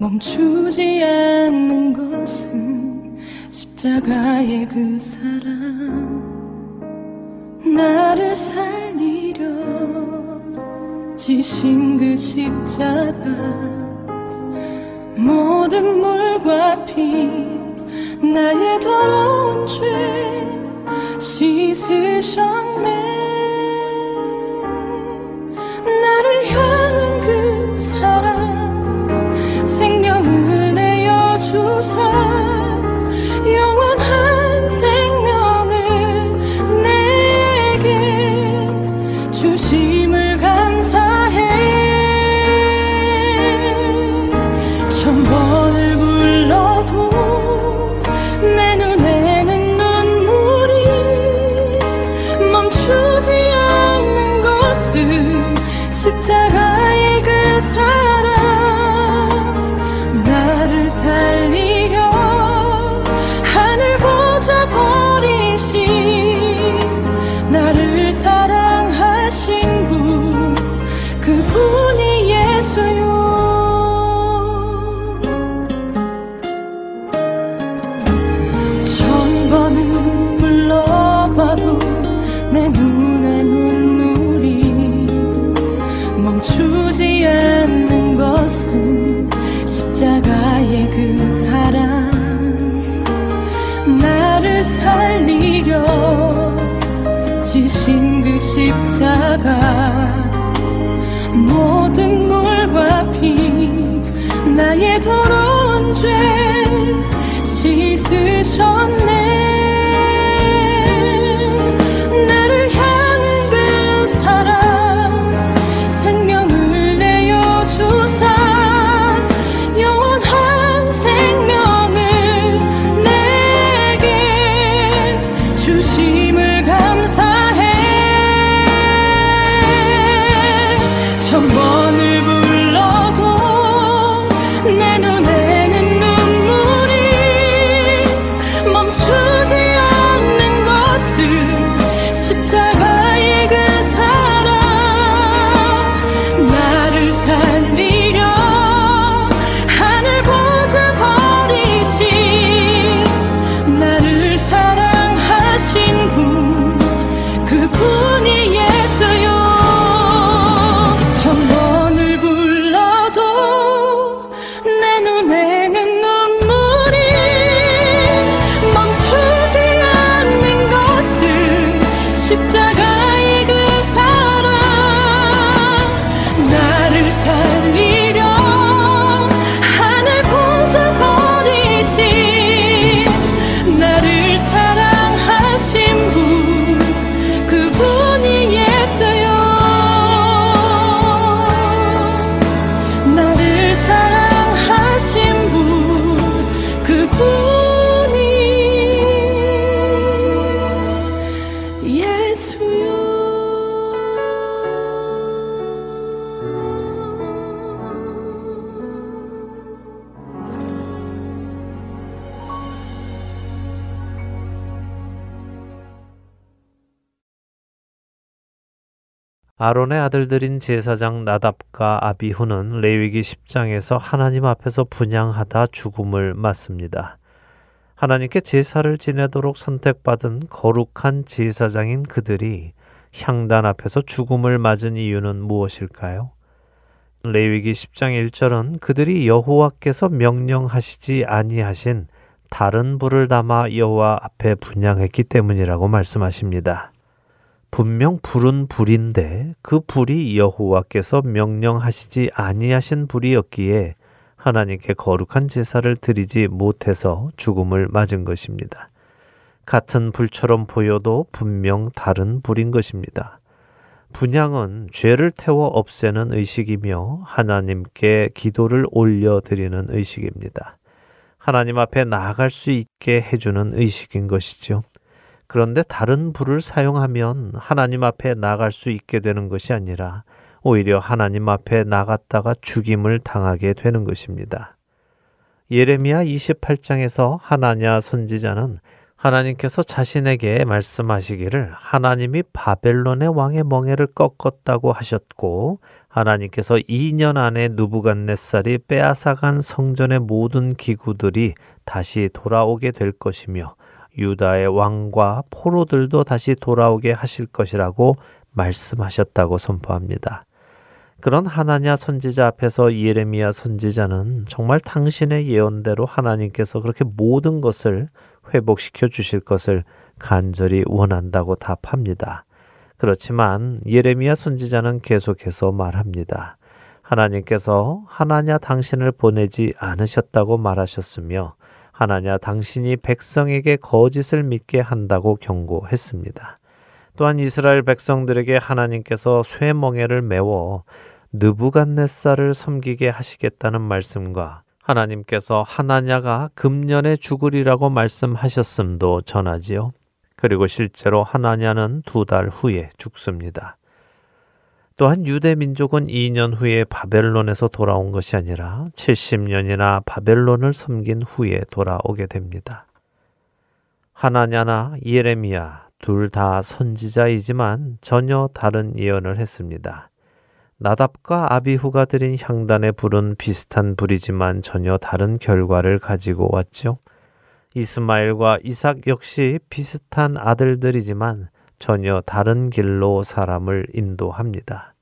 멈추지 않는 것은 십자가의 그 사랑, 나를 살리려 지신 그 십자가, 모든 물과 피 나의 더러운 죄 씻으셨네. 나를 향한 그 사랑, 삼천 번을 불러도 내 눈에는 눈물이 멈추지 않는 것은 십자가의 그 사랑 나를 살리려 하늘 보좌 버리신 나를 사랑하신 분 그분이 예수요 내 눈에 눈물이 멈추지 않는 것은 십자가의 그 사랑 나를 살리려 지신 그 십자가 모든 물과 피 나의 더러운 죄 씻으셨네 아론의 아들들인 제사장 나답과 아비후는 레위기 십 장에서 하나님 앞에서 분향하다 죽음을 맞습니다. 하나님께 제사를 지내도록 선택받은 거룩한 제사장인 그들이 향단 앞에서 죽음을 맞은 이유는 무엇일까요? 레위기 십 장 일 절은 그들이 여호와께서 명령하시지 아니하신 다른 불을 담아 여호와 앞에 분향했기 때문이라고 말씀하십니다. 분명 불은 불인데 그 불이 여호와께서 명령하시지 아니하신 불이었기에 하나님께 거룩한 제사를 드리지 못해서 죽음을 맞은 것입니다. 같은 불처럼 보여도 분명 다른 불인 것입니다. 분향은 죄를 태워 없애는 의식이며 하나님께 기도를 올려드리는 의식입니다. 하나님 앞에 나아갈 수 있게 해주는 의식인 것이죠. 그런데 다른 불을 사용하면 하나님 앞에 나갈 수 있게 되는 것이 아니라 오히려 하나님 앞에 나갔다가 죽임을 당하게 되는 것입니다. 예레미야 이십팔 장에서 하나냐 선지자는 하나님께서 자신에게 말씀하시기를 하나님이 바벨론의 왕의 멍에를 꺾었다고 하셨고 하나님께서 이 년 안에 누부갓네살이 빼앗아간 성전의 모든 기구들이 다시 돌아오게 될 것이며 유다의 왕과 포로들도 다시 돌아오게 하실 것이라고 말씀하셨다고 선포합니다. 그런 하나냐 선지자 앞에서 예레미야 선지자는 정말 당신의 예언대로 하나님께서 그렇게 모든 것을 회복시켜 주실 것을 간절히 원한다고 답합니다. 그렇지만 예레미야 선지자는 계속해서 말합니다. 하나님께서 하나냐 당신을 보내지 않으셨다고 말하셨으며 하나냐 당신이 백성에게 거짓을 믿게 한다고 경고했습니다. 또한 이스라엘 백성들에게 하나님께서 쇠멍에를 메워 느부갓네살을 섬기게 하시겠다는 말씀과 하나님께서 하나냐가 금년에 죽으리라고 말씀하셨음도 전하지요. 그리고 실제로 하나냐는 두 달 후에 죽습니다. 또한 유대 민족은 이 년 후에 바벨론에서 돌아온 것이 아니라 칠십 년이나 바벨론을 섬긴 후에 돌아오게 됩니다. 하나냐나 예레미야 둘 다 선지자이지만 전혀 다른 예언을 했습니다. 나답과 아비후가 드린 향단의 불은 비슷한 불이지만 전혀 다른 결과를 가지고 왔죠. 이스마엘과 이삭 역시 비슷한 아들들이지만 전혀 다른 길로 사람을 인도합니다.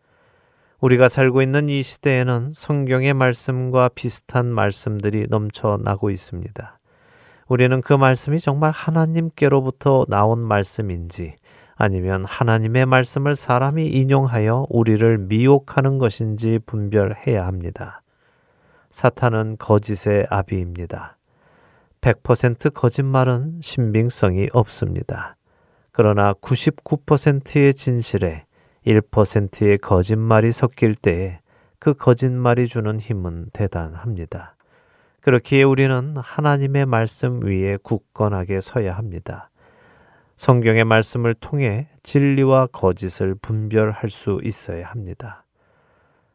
우리가 살고 있는 이 시대에는 성경의 말씀과 비슷한 말씀들이 넘쳐나고 있습니다. 우리는 그 말씀이 정말 하나님께로부터 나온 말씀인지 아니면 하나님의 말씀을 사람이 인용하여 우리를 미혹하는 것인지 분별해야 합니다. 사탄은 거짓의 아비입니다. 백 퍼센트 거짓말은 신빙성이 없습니다. 그러나 구십구 퍼센트의 진실에 일 퍼센트의 거짓말이 섞일 때에 그 거짓말이 주는 힘은 대단합니다. 그렇기에 우리는 하나님의 말씀 위에 굳건하게 서야 합니다. 성경의 말씀을 통해 진리와 거짓을 분별할 수 있어야 합니다.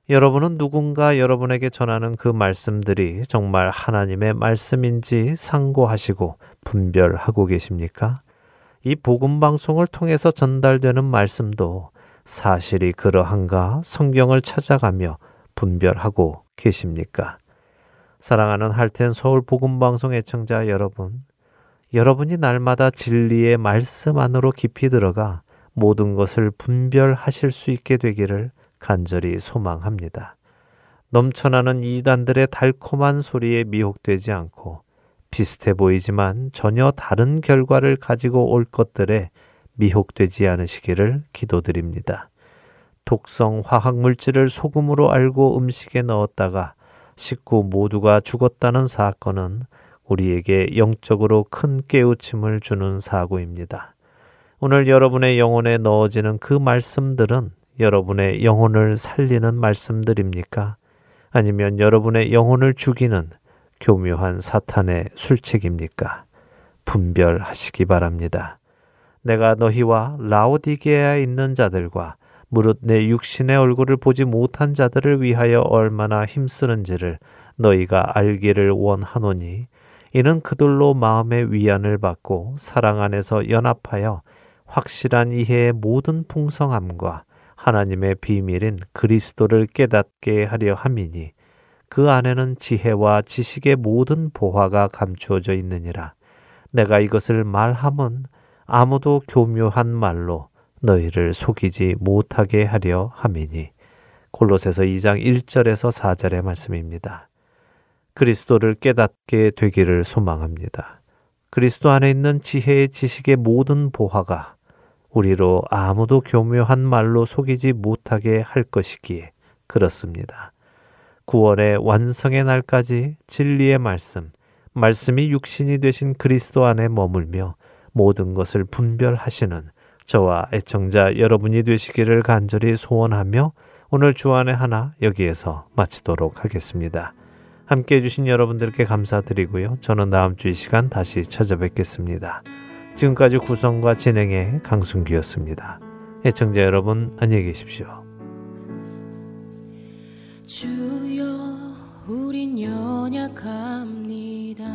여러분은 누군가 여러분에게 전하는 그 말씀들이 정말 하나님의 말씀인지 상고하시고 분별하고 계십니까? 이 복음방송을 통해서 전달되는 말씀도 사실이 그러한가 성경을 찾아가며 분별하고 계십니까? 사랑하는 할텐 서울 복음방송 애청자 여러분, 여러분이 날마다 진리의 말씀 안으로 깊이 들어가 모든 것을 분별하실 수 있게 되기를 간절히 소망합니다. 넘쳐나는 이단들의 달콤한 소리에 미혹되지 않고 비슷해 보이지만 전혀 다른 결과를 가지고 올 것들에 미혹되지 않으시기를 기도드립니다. 독성 화학물질을 소금으로 알고 음식에 넣었다가 식구 모두가 죽었다는 사건은 우리에게 영적으로 큰 깨우침을 주는 사고입니다. 오늘 여러분의 영혼에 넣어지는 그 말씀들은 여러분의 영혼을 살리는 말씀들입니까? 아니면 여러분의 영혼을 죽이는 교묘한 사탄의 술책입니까? 분별하시기 바랍니다. 내가 너희와 라오디게아에 있는 자들과 무릇 내 육신의 얼굴을 보지 못한 자들을 위하여 얼마나 힘쓰는지를 너희가 알기를 원하노니 이는 그들로 마음의 위안을 받고 사랑 안에서 연합하여 확실한 이해의 모든 풍성함과 하나님의 비밀인 그리스도를 깨닫게 하려 함이니 그 안에는 지혜와 지식의 모든 보화가 감추어져 있느니라. 내가 이것을 말함은 아무도 교묘한 말로 너희를 속이지 못하게 하려 함이니. 골로새서 이 장 일 절에서 사 절의 말씀입니다. 그리스도를 깨닫게 되기를 소망합니다. 그리스도 안에 있는 지혜의 지식의 모든 보화가 우리로 아무도 교묘한 말로 속이지 못하게 할 것이기에 그렇습니다. 구월의 완성의 날까지 진리의 말씀, 말씀이 육신이 되신 그리스도 안에 머물며 모든 것을 분별하시는 저와 애청자 여러분이 되시기를 간절히 소원하며 오늘 주안의 하나 여기에서 마치도록 하겠습니다. 함께 해주신 여러분들께 감사드리고요. 저는 다음 주 이 시간 다시 찾아뵙겠습니다. 지금까지 구성과 진행의 강순기였습니다. 애청자 여러분 안녕히 계십시오. 주여 우린 연약합니다.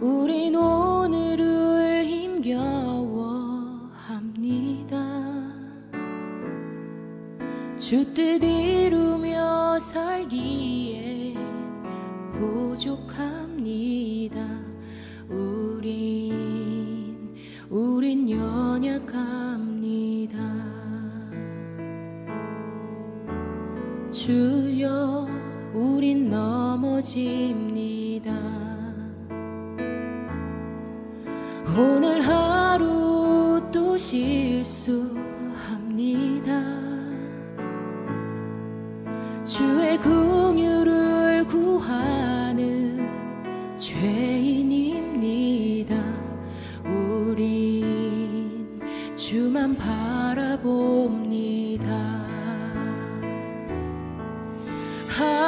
우린 오늘을 힘겨워합니다. 주 뜻 이루며 살기에 부족합니다. 우린 우린 연약합니다. 주여 우린 넘어집니다. 오늘 하루 또 실수합니다. 주의 긍휼을 구하는 죄인입니다. 우린 주만 바라봅니다. 하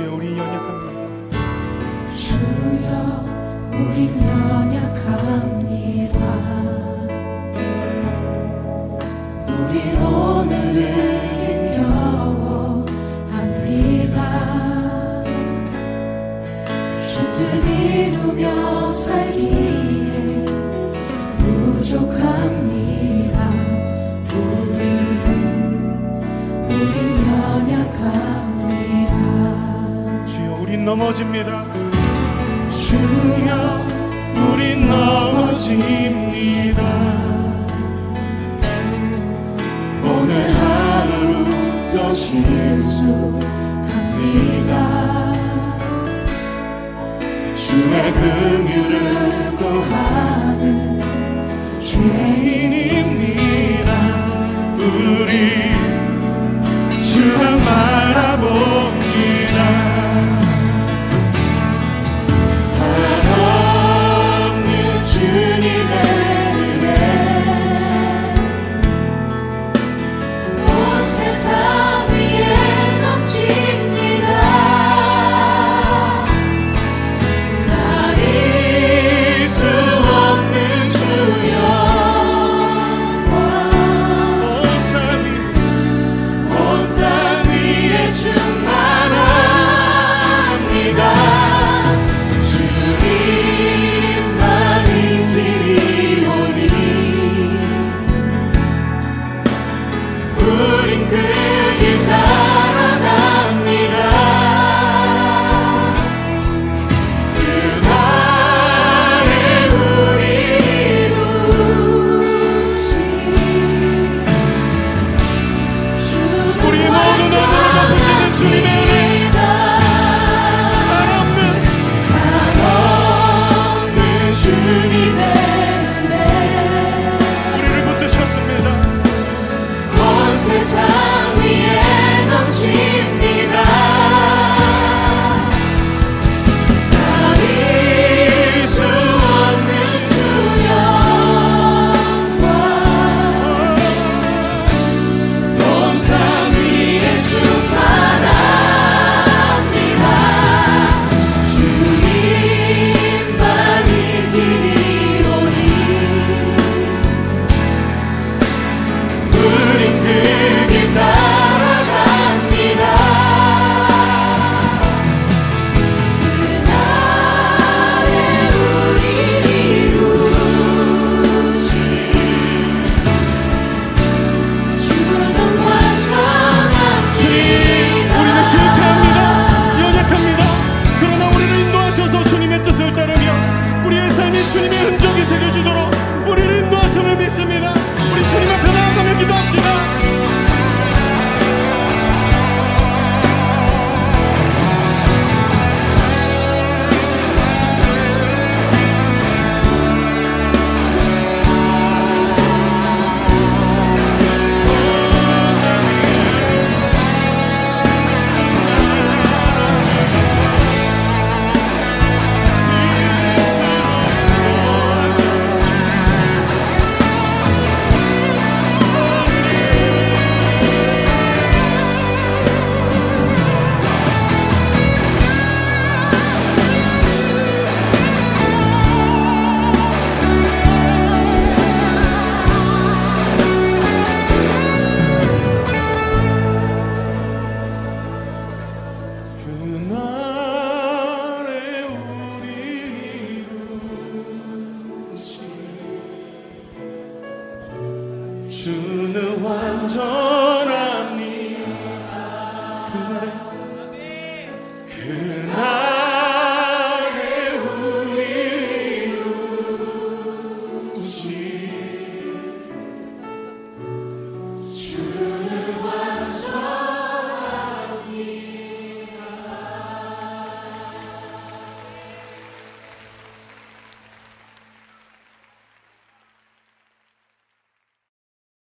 주여 우리 연약합니다. 주여 우리 연약합니다. 우리 오늘을 힘겨워합니다. 주뜻 이루며 살기에 부족합니다. 우리 우리 연약합니다. 주여 우린 넘어집니다. 주여 우린 넘어집니다. 오늘 하루 또 실수합니다. 주의 긍휼을 구하는 죄인입니다. 우리 주만